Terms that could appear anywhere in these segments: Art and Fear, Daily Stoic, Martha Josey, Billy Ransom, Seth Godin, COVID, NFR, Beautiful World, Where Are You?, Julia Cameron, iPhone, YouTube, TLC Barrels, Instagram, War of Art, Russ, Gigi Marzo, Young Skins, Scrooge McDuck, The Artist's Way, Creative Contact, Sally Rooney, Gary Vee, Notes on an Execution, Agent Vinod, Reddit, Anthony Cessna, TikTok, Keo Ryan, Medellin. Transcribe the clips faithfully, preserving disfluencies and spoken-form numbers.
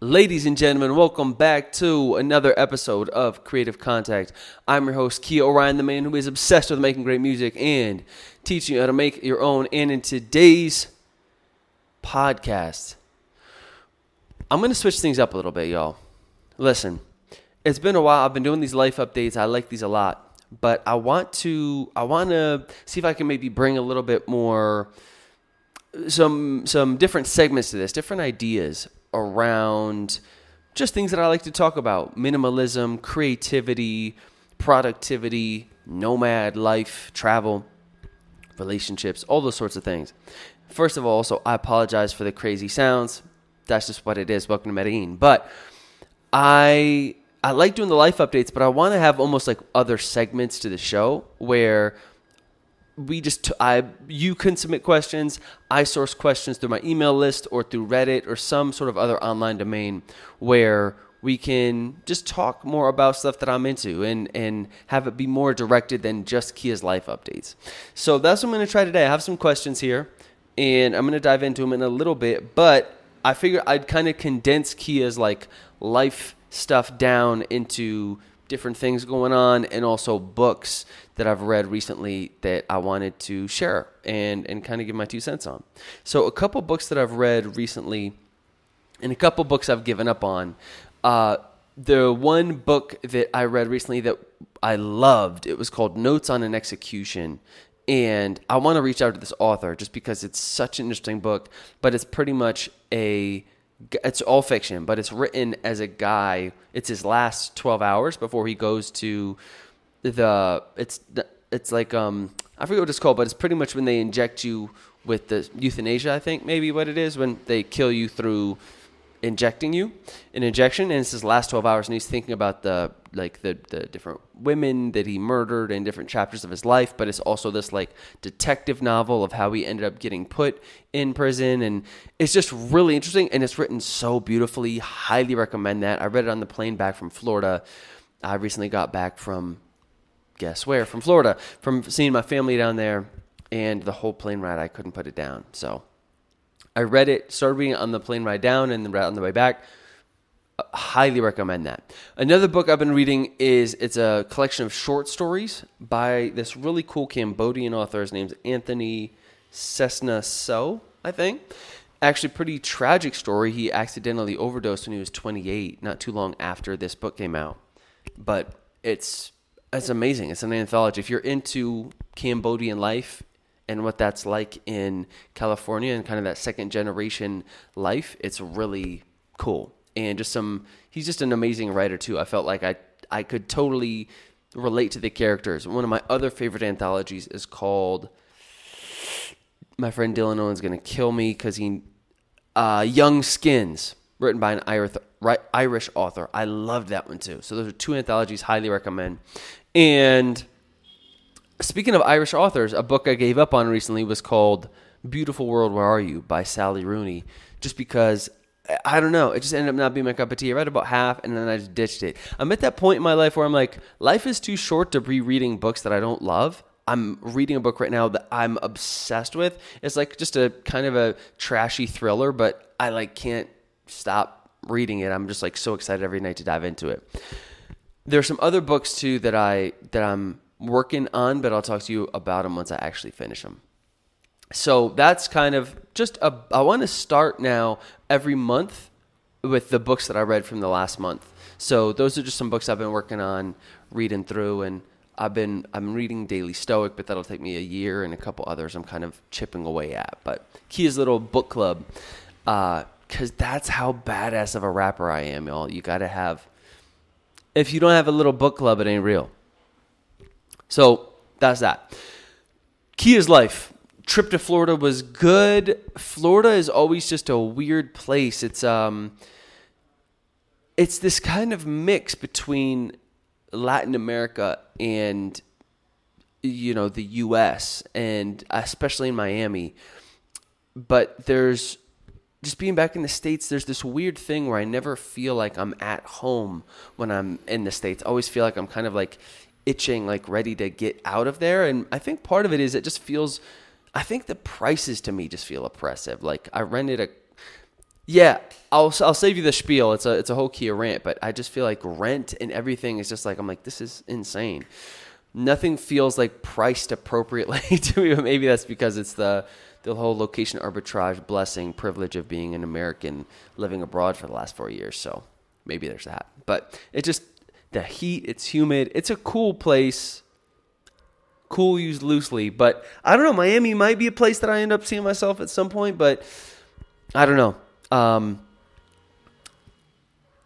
Ladies and gentlemen, welcome back to another episode of Creative Contact. I'm your host, Keo Ryan, the man who is obsessed with making great music and teaching you how to make your own. And in today's podcast, I'm going to switch things up a little bit, y'all. Listen, it's been a while. I've been doing these life updates. I like these a lot. But I want to, I want to see if I can maybe bring a little bit more, some some different segments to this, different ideas around just things that I like to talk about: minimalism, creativity, productivity, nomad life, travel, relationships, all those sorts of things. First of all, so I apologize for the crazy sounds. That's just what it is. Welcome to Medellin. But I I like doing the life updates, but I want to have almost like other segments to the show where we just, I, you can submit questions. I source questions through my email list or through Reddit or some sort of other online domain where we can just talk more about stuff that I'm into and, and have it be more directed than just Kia's life updates. So that's what I'm going to try today. I have some questions here and I'm going to dive into them in a little bit, but I figured I'd kind of condense Kia's like life stuff down into different things going on, and also books that I've read recently that I wanted to share and, and kind of give my two cents on. So a couple books that I've read recently and a couple books I've given up on. Uh, the one book that I read recently that I loved, it was called Notes on an Execution. And I want to reach out to this author just because it's such an interesting book, but it's pretty much a... it's all fiction, but it's written as a guy. It's his last twelve hours before he goes to the, it's it's like, um I forget what it's called, but it's pretty much when they inject you with the euthanasia, I think maybe what it is, when they kill you through injecting you, an injection, and it's his last twelve hours, and he's thinking about the, like the, the different women that he murdered and different chapters of his life, but it's also this like detective novel of how he ended up getting put in prison, and it's just really interesting, and it's written so beautifully. Highly recommend that. I read it on the plane back from Florida. I recently got back from, guess where, from Florida, from seeing my family down there, and the whole plane ride, I couldn't put it down, so... I read it, started reading it on the plane ride down and then right on the way back. Uh, highly recommend that. Another book I've been reading is, it's a collection of short stories by this really cool Cambodian author. His name's Anthony Cessna, so I think. Actually, pretty tragic story. He accidentally overdosed when he was twenty-eight, not too long after this book came out. But it's it's amazing. It's an anthology. If you're into Cambodian life and what that's like in California and kind of that second generation life, it's really cool. And just some, he's just an amazing writer too. I felt like I I could totally relate to the characters. One of my other favorite anthologies is called, my friend Dylan Owen's gonna kill me because he, uh, Young Skins, written by an Irish author. I loved that one too. So those are two anthologies, highly recommend. And speaking of Irish authors, a book I gave up on recently was called Beautiful World, Where Are You? By Sally Rooney, just because, I don't know, it just ended up not being my cup of tea. I read about half, and then I just ditched it. I'm at that point in my life where I'm like, life is too short to be reading books that I don't love. I'm reading a book right now that I'm obsessed with. It's like just a kind of a trashy thriller, but I like can't stop reading it. I'm just like so excited every night to dive into it. There are some other books too that I that I'm... working on, but I'll talk to you about them once I actually finish them. So that's kind of just a, I want to start now every month with the books that I read from the last month. So those are just some books I've been working on, reading through, and I've been, I'm reading Daily Stoic, but that'll take me a year, and a couple others I'm kind of chipping away at, but Kia's little book club, uh, cause that's how badass of a rapper I am, y'all. You got to have, if you don't have a little book club, it ain't real. So that's that. Kia's life. Trip to Florida was good. Florida is always just a weird place. It's um, it's this kind of mix between Latin America and, you know, the U S, and especially in Miami. But there's, just being back in the States, there's this weird thing where I never feel like I'm at home when I'm in the States. I always feel like I'm kind of like itching, like ready to get out of there. And I think part of it is it just feels, I think the prices to me just feel oppressive. Like I rented a, yeah, I'll I'll save you the spiel. It's a it's a whole Keo rant, but I just feel like rent and everything is just like, I'm like, this is insane. Nothing feels like priced appropriately to me. Maybe that's because it's the the whole location arbitrage blessing privilege of being an American living abroad for the last four years. So maybe there's that. But it just the heat. It's humid. It's a cool place. Cool used loosely, but I don't know. Miami might be a place that I end up seeing myself at some point, but I don't know. Um,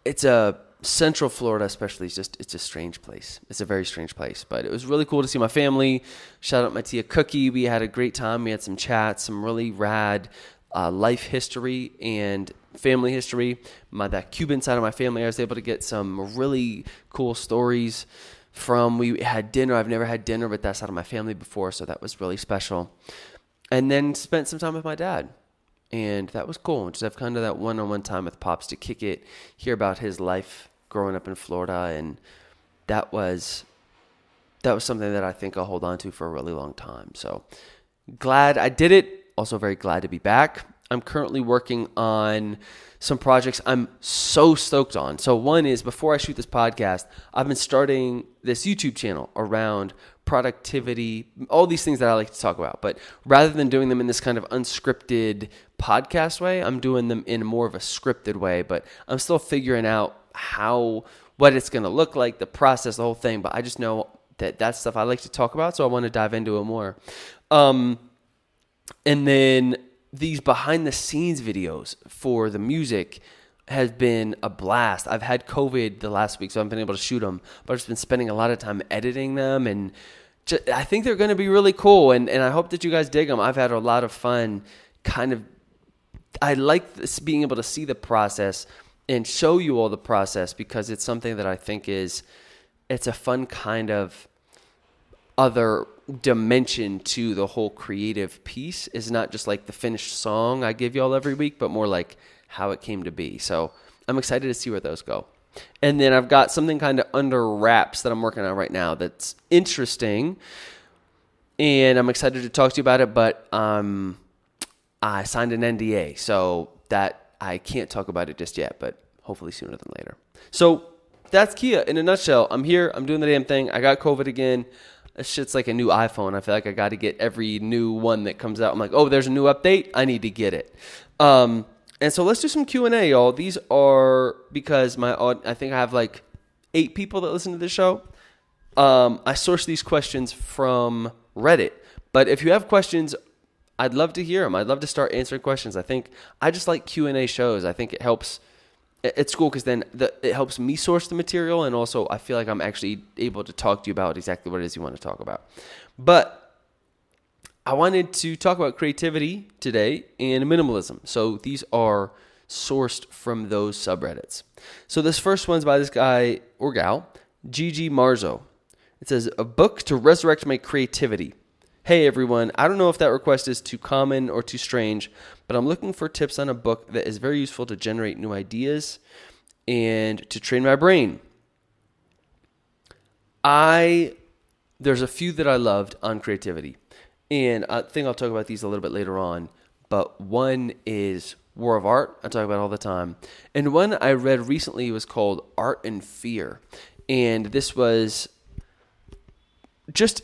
it's a Central Florida, especially, is just it's a strange place. It's a very strange place, but it was really cool to see my family. Shout out my tia Cookie. We had a great time. We had some chats, some really rad uh, life history and family history. My that Cuban side of my family, I was able to get some really cool stories from. We had dinner. I've never had dinner with that side of my family before, so that was really special. And then spent some time with my dad, and that was cool. Just have kind of that one-on-one time with Pops to kick it, hear about his life growing up in Florida, and that was that was something that I think I'll hold on to for a really long time. So glad I did it. Also very glad to be back. I'm currently working on some projects I'm so stoked on. So one is, before I shoot this podcast, I've been starting this YouTube channel around productivity, all these things that I like to talk about. But rather than doing them in this kind of unscripted podcast way, I'm doing them in more of a scripted way. But I'm still figuring out how, what it's going to look like, the process, the whole thing. But I just know that that's stuff I like to talk about, so I want to dive into it more. Um, and then these behind the scenes videos for the music has been a blast. I've had COVID the last week, so I haven't been able to shoot them, but I've just been spending a lot of time editing them, and just, I think they're going to be really cool. And, and I hope that you guys dig them. I've had a lot of fun kind of, I like this, being able to see the process and show you all the process, because it's something that I think is, it's a fun kind of other dimension to the whole creative piece. Is not just like the finished song I give y'all every week, but more like how it came to be. So I'm excited to see where those go. And then I've got something kind of under wraps that I'm working on right now that's interesting, and I'm excited to talk to you about it, but um, I signed an N D A, so that I can't talk about it just yet, but hopefully sooner than later. So that's Keo in a nutshell. I'm here. I'm doing the damn thing. I got COVID again. That shit's like a new iPhone. I feel like I got to get every new one that comes out. I'm like, oh, there's a new update. I need to get it. Um, and so let's do some Q and A, y'all. These are because my I think I have like eight people that listen to this show. Um, I source these questions from Reddit. But if you have questions, I'd love to hear them. I'd love to start answering questions. I think I just like Q and A shows. I think it helps. It's cool because then the, it helps me source the material, and also I feel like I'm actually able to talk to you about exactly what it is you want to talk about. But I wanted to talk about creativity today and minimalism. So these are sourced from those subreddits. So this first one's by this guy or gal, Gigi Marzo. It says, a book to resurrect my creativity. Hey everyone, I don't know if that request is too common or too strange, but I'm looking for tips on a book that is very useful to generate new ideas and to train my brain. I, there's a few that I loved on creativity, and I think I'll talk about these a little bit later on, but one is War of Art. I talk about it all the time. And one I read recently was called Art and Fear, and this was just,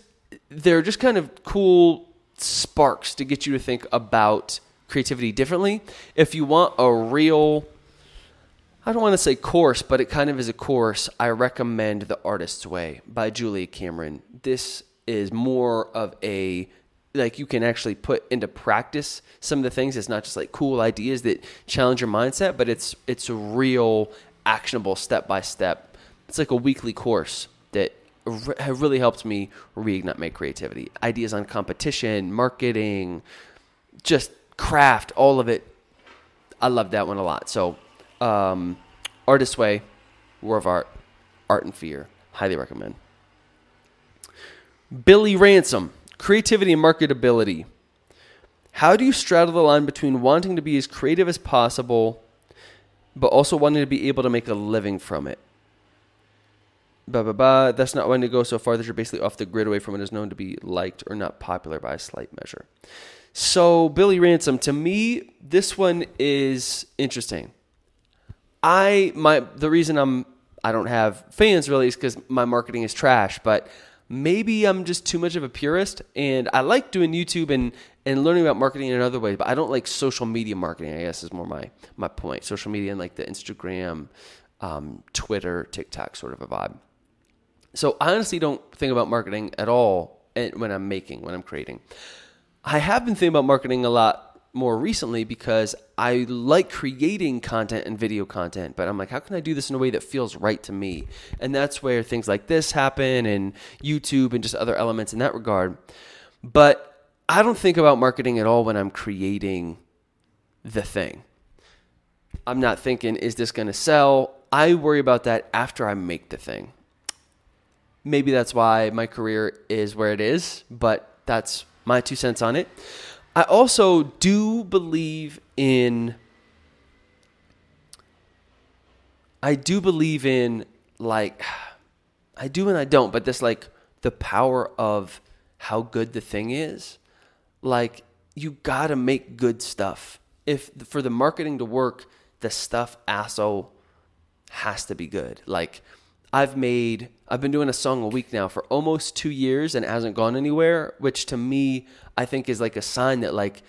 they're just kind of cool sparks to get you to think about creativity differently. If you want a real, I don't want to say course, but it kind of is a course, I recommend The Artist's Way by Julia Cameron. This is more of a, like you can actually put into practice some of the things. It's not just like cool ideas that challenge your mindset, but it's it's a real actionable step-by-step. It's like a weekly course that really helped me reignite my creativity. Ideas on competition, marketing, just craft, all of it. I love that one a lot. So um, Artist's Way, War of Art, Art and Fear. Highly recommend. Billy Ransom, creativity and marketability. How do you straddle the line between wanting to be as creative as possible, but also wanting to be able to make a living from it? Bah, bah, bah. That's not wanting to go so far that you're basically off the grid away from what is known to be liked or not popular by a slight measure. So Billy Ransom, to me, this one is interesting. I my the reason I'm I don't have fans really is because my marketing is trash, but maybe I'm just too much of a purist, and I like doing YouTube and, and learning about marketing in another way, but I don't like social media marketing, I guess is more my, my point. Social media and like the Instagram, um, Twitter, TikTok sort of a vibe. So I honestly don't think about marketing at all when I'm making, when I'm creating. I have been thinking about marketing a lot more recently because I like creating content and video content, but I'm like, how can I do this in a way that feels right to me? And that's where things like this happen and YouTube and just other elements in that regard. But I don't think about marketing at all when I'm creating the thing. I'm not thinking, is this going to sell? I worry about that after I make the thing. Maybe that's why my career is where it is, but that's my two cents on it. I also do believe in, I do believe in like, I do and I don't, but this like the power of how good the thing is. Like you gotta make good stuff. If for the marketing to work, the stuff also has to be good. Like I've made, I've been doing a song a week now for almost two years and it hasn't gone anywhere, which to me, I think is like a sign that like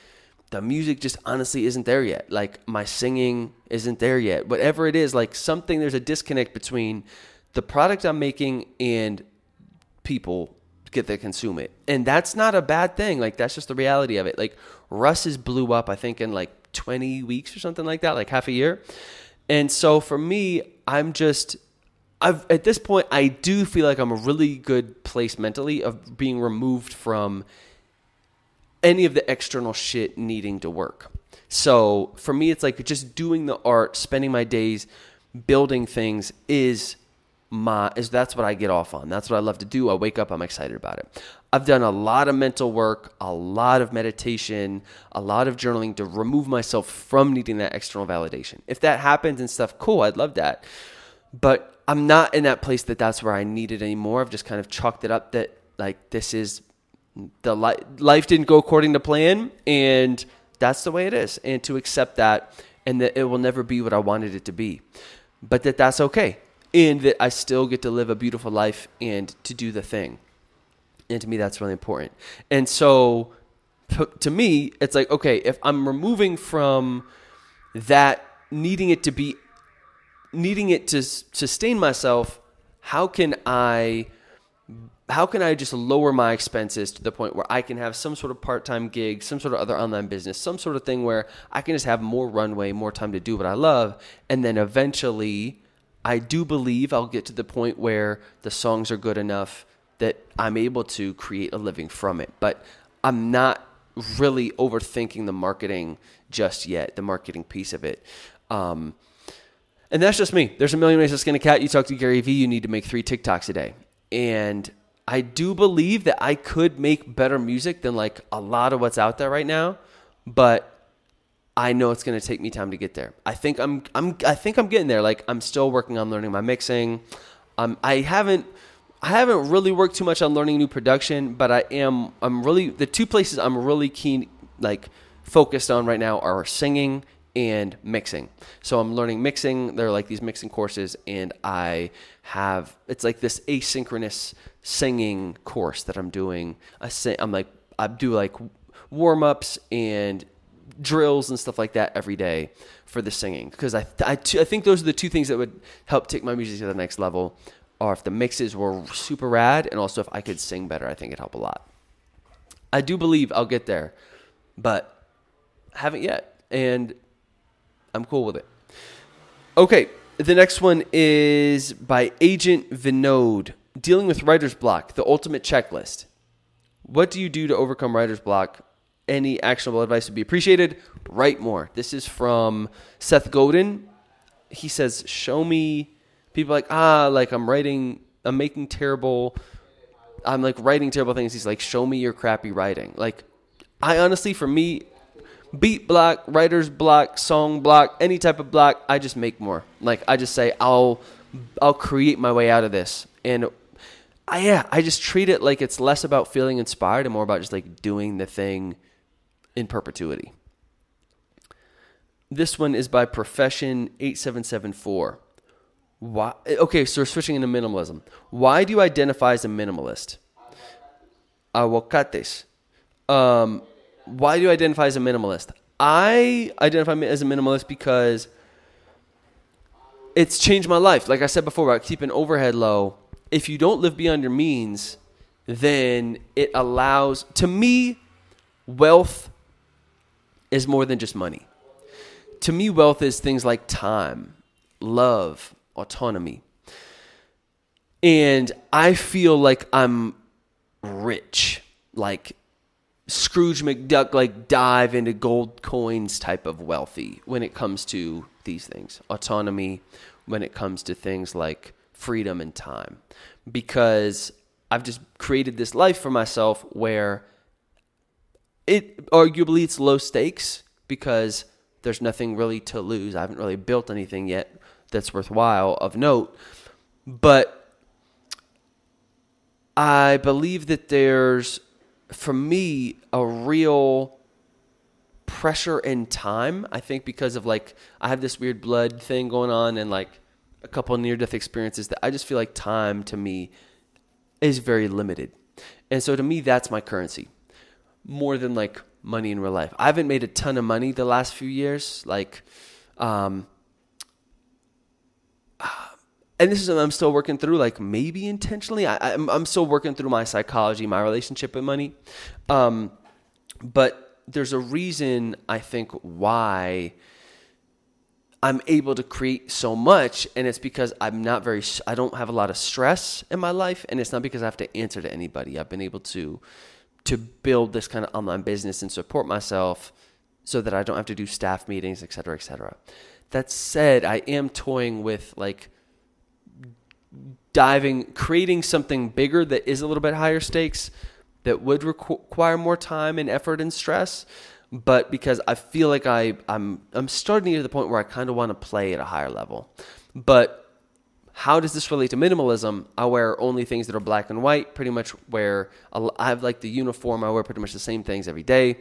the music just honestly isn't there yet. Like my singing isn't there yet. Whatever it is, like something, there's a disconnect between the product I'm making and people get to consume it. And that's not a bad thing. Like that's just the reality of it. Like Russ is blew up, I think in like twenty weeks or something like that, like half a year. And so for me, I'm just, I've at this point, I do feel like I'm a really good place mentally of being removed from any of the external shit needing to work. So for me, it's like just doing the art, spending my days building things is my is that's what I get off on. That's what I love to do. I wake up, I'm excited about it. I've done a lot of mental work, a lot of meditation, a lot of journaling to remove myself from needing that external validation. If that happens and stuff, cool, I'd love that. But I'm not in that place that that's where I need it anymore. I've just kind of chalked it up that like this is the li- life didn't go according to plan, and that's the way it is. And to accept that, and that it will never be what I wanted it to be, but that that's okay. And that I still get to live a beautiful life and to do the thing. And to me, that's really important. And so to me, it's like, okay, if I'm removing from that, needing it to be, needing it to sustain myself, how can I, how can I just lower my expenses to the point where I can have some sort of part-time gig, some sort of other online business, some sort of thing where I can just have more runway, more time to do what I love. And then eventually, I do believe I'll get to the point where the songs are good enough that I'm able to create a living from it. But I'm not really overthinking the marketing just yet, the marketing piece of it. Um, and that's just me. There's a million ways to skin a cat. You talk to Gary Vee, you need to make three TikToks a day. And I do believe that I could make better music than like a lot of what's out there right now, but I know it's going to take me time to get there. I think I'm, I'm, I think I'm getting there. Like I'm still working on learning my mixing. Um, I haven't, I haven't really worked too much on learning new production, but I am, I'm really, the two places I'm really keen, like focused on right now are singing and mixing. So I'm learning mixing. There are like these mixing courses, and I have, it's like this asynchronous singing course that I'm doing. I sing, I'm like, I do like warm ups and drills and stuff like that every day for the singing, because I I, t- I think those are the two things that would help take my music to the next level, or if the mixes were super rad, and also if I could sing better, I think it'd help a lot. I do believe I'll get there, but haven't yet, and I'm cool with it. Okay, the next one is by Agent Vinod. Dealing with writer's block, the ultimate checklist. What do you do to overcome writer's block? Any actionable advice would be appreciated. Write more. This is from Seth Godin. He says, show me people like, ah, like I'm writing, I'm making terrible, I'm like writing terrible things. He's like, show me your crappy writing. Like I honestly, for me, beat block, writer's block, song block, any type of block, I just make more. Like I just say, I'll, I'll create my way out of this. And I, yeah, I just treat it like it's less about feeling inspired and more about just like doing the thing in perpetuity. This one is by Profession eight seven seven four. Why? Okay, so we're switching into minimalism. Why do you identify as a minimalist? Aguacates. Um, why do you identify as a minimalist? I identify as a minimalist because it's changed my life. Like I said before, about keeping overhead low. If you don't live beyond your means, then it allows... To me, wealth is more than just money. To me, wealth is things like time, love, autonomy. And I feel like I'm rich, like Scrooge McDuck, like dive into gold coins type of wealthy when it comes to these things. Autonomy, when it comes to things like freedom and time. Because I've just created this life for myself where it arguably it's low stakes because there's nothing really to lose. I haven't really built anything yet that's worthwhile of note. But I believe that there's, for me, a real pressure in time. I think because of like, I have this weird blood thing going on and like a couple near-death experiences that I just feel like time to me is very limited. And so to me, that's my currency more than like money in real life. I haven't made a ton of money the last few years. Like, um, and this is something I'm still working through, like maybe intentionally. I, I'm, I'm still working through my psychology, my relationship with money. Um, but there's a reason I think why I'm able to create so much, and it's because I'm not very, I don't have a lot of stress in my life, and it's not because I have to answer to anybody. I've been able to to build this kind of online business and support myself so that I don't have to do staff meetings, et cetera, et cetera. That said, I am toying with like diving, creating something bigger that is a little bit higher stakes that would require more time and effort and stress. But because I feel like I, I'm I'm starting to get to the point where I kind of want to play at a higher level. But how does this relate to minimalism? I wear only things that are black and white, pretty much wear, I have like the uniform, I wear pretty much the same things every day.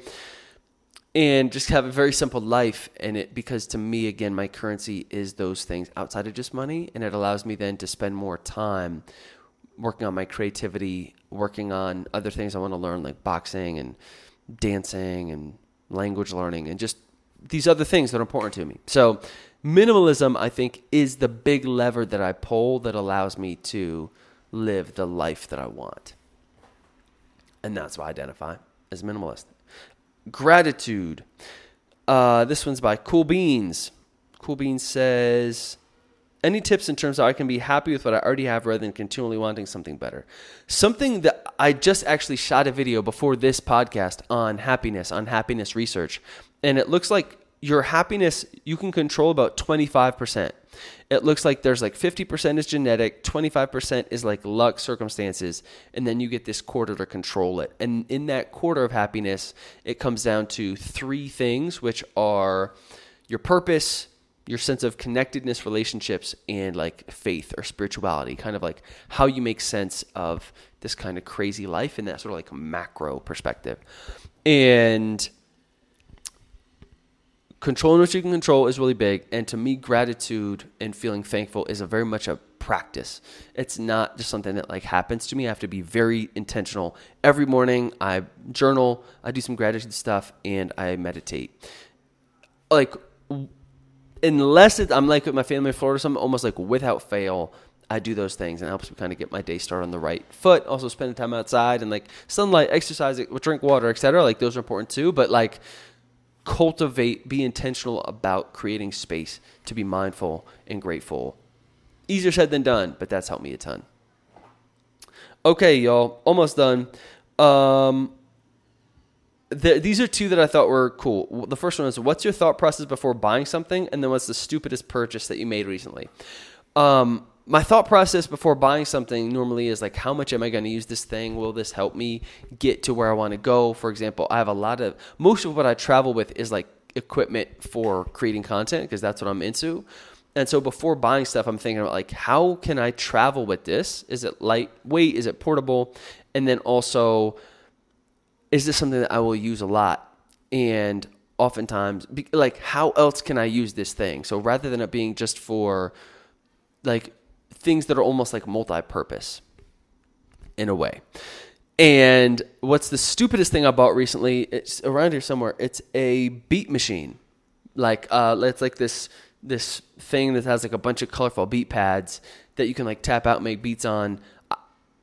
And just have a very simple life in it because to me, again, my currency is those things outside of just money. And it allows me then to spend more time working on my creativity, working on other things I want to learn like boxing and dancing and language learning and just these other things that are important to me. So minimalism, I think, is the big lever that I pull that allows me to live the life that I want. And that's why I identify as minimalist. Gratitude. Uh, this one's by Cool Beans. Cool Beans says, any tips in terms of how I can be happy with what I already have rather than continually wanting something better? Something that I just actually shot a video before this podcast on happiness, on happiness research. And it looks like your happiness, you can control about twenty-five percent. It looks like there's like fifty percent is genetic, twenty-five percent is like luck, circumstances, and then you get this quarter to control it. And in that quarter of happiness, it comes down to three things, which are your purpose, your sense of connectedness, relationships, and like faith or spirituality, kind of like how you make sense of this kind of crazy life in that sort of like macro perspective. And controlling what you can control is really big. And to me, gratitude and feeling thankful is a very much a practice. It's not just something that like happens to me. I have to be very intentional. Every morning I journal, I do some gratitude stuff, and I meditate. Like, unless it, I'm like with my family in Florida or something, almost like without fail, I do those things, and it helps me kind of get my day started on the right foot. Also spending time outside and like sunlight, exercise, drink water, et cetera. Like those are important too, but like cultivate, be intentional about creating space to be mindful and grateful. Easier said than done, but that's helped me a ton. Okay, y'all, almost done. Um, The, these are two that I thought were cool. The first one is, what's your thought process before buying something? And then what's the stupidest purchase that you made recently? Um, my thought process before buying something normally is like, how much am I going to use this thing? Will this help me get to where I want to go? For example, I have a lot of, most of what I travel with is like equipment for creating content because that's what I'm into. And so before buying stuff, I'm thinking about like, how can I travel with this? Is it lightweight? Is it portable? And then also, is this something that I will use a lot? And oftentimes, like, how else can I use this thing? So rather than it being just for, like, things that are almost like multi-purpose in a way. And what's the stupidest thing I bought recently? It's around here somewhere. It's a beat machine. Like, uh, it's like this this thing that has like a bunch of colorful beat pads that you can like tap out and make beats on.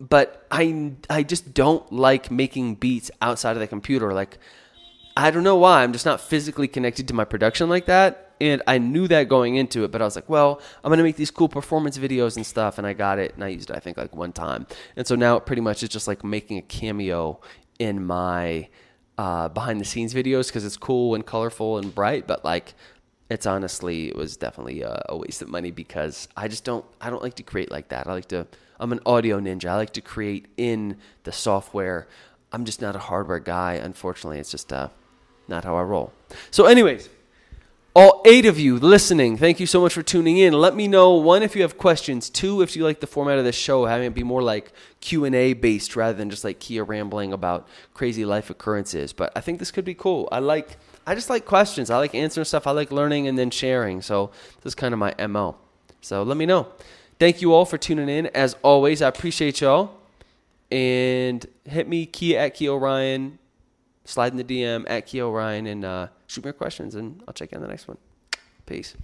But I, I just don't like making beats outside of the computer. Like, I don't know why. I'm just not physically connected to my production like that. And I knew that going into it, but I was like, well, I'm going to make these cool performance videos and stuff. And I got it, and I used it, I think, like one time. And so now it pretty much is just like making a cameo in my uh, behind-the-scenes videos because it's cool and colorful and bright. But like, it's honestly, it was definitely a, a waste of money because I just don't, I don't like to create like that. I like to, I'm an audio ninja. I like to create in the software. I'm just not a hardware guy. Unfortunately, it's just uh, not how I roll. So anyways, all eight of you listening, thank you so much for tuning in. Let me know, one, if you have questions. Two, if you like the format of this show, having it be more like Q and A based rather than just like Keo rambling about crazy life occurrences. But I think this could be cool. I like, I just like questions. I like answering stuff. I like learning and then sharing. So this is kind of my M O. So let me know. Thank you all for tuning in. As always, I appreciate y'all. And hit me, Keo at Keo Ryan. Slide in the D M at Keo Ryan and uh, shoot me your questions, and I'll check in the next one. Peace.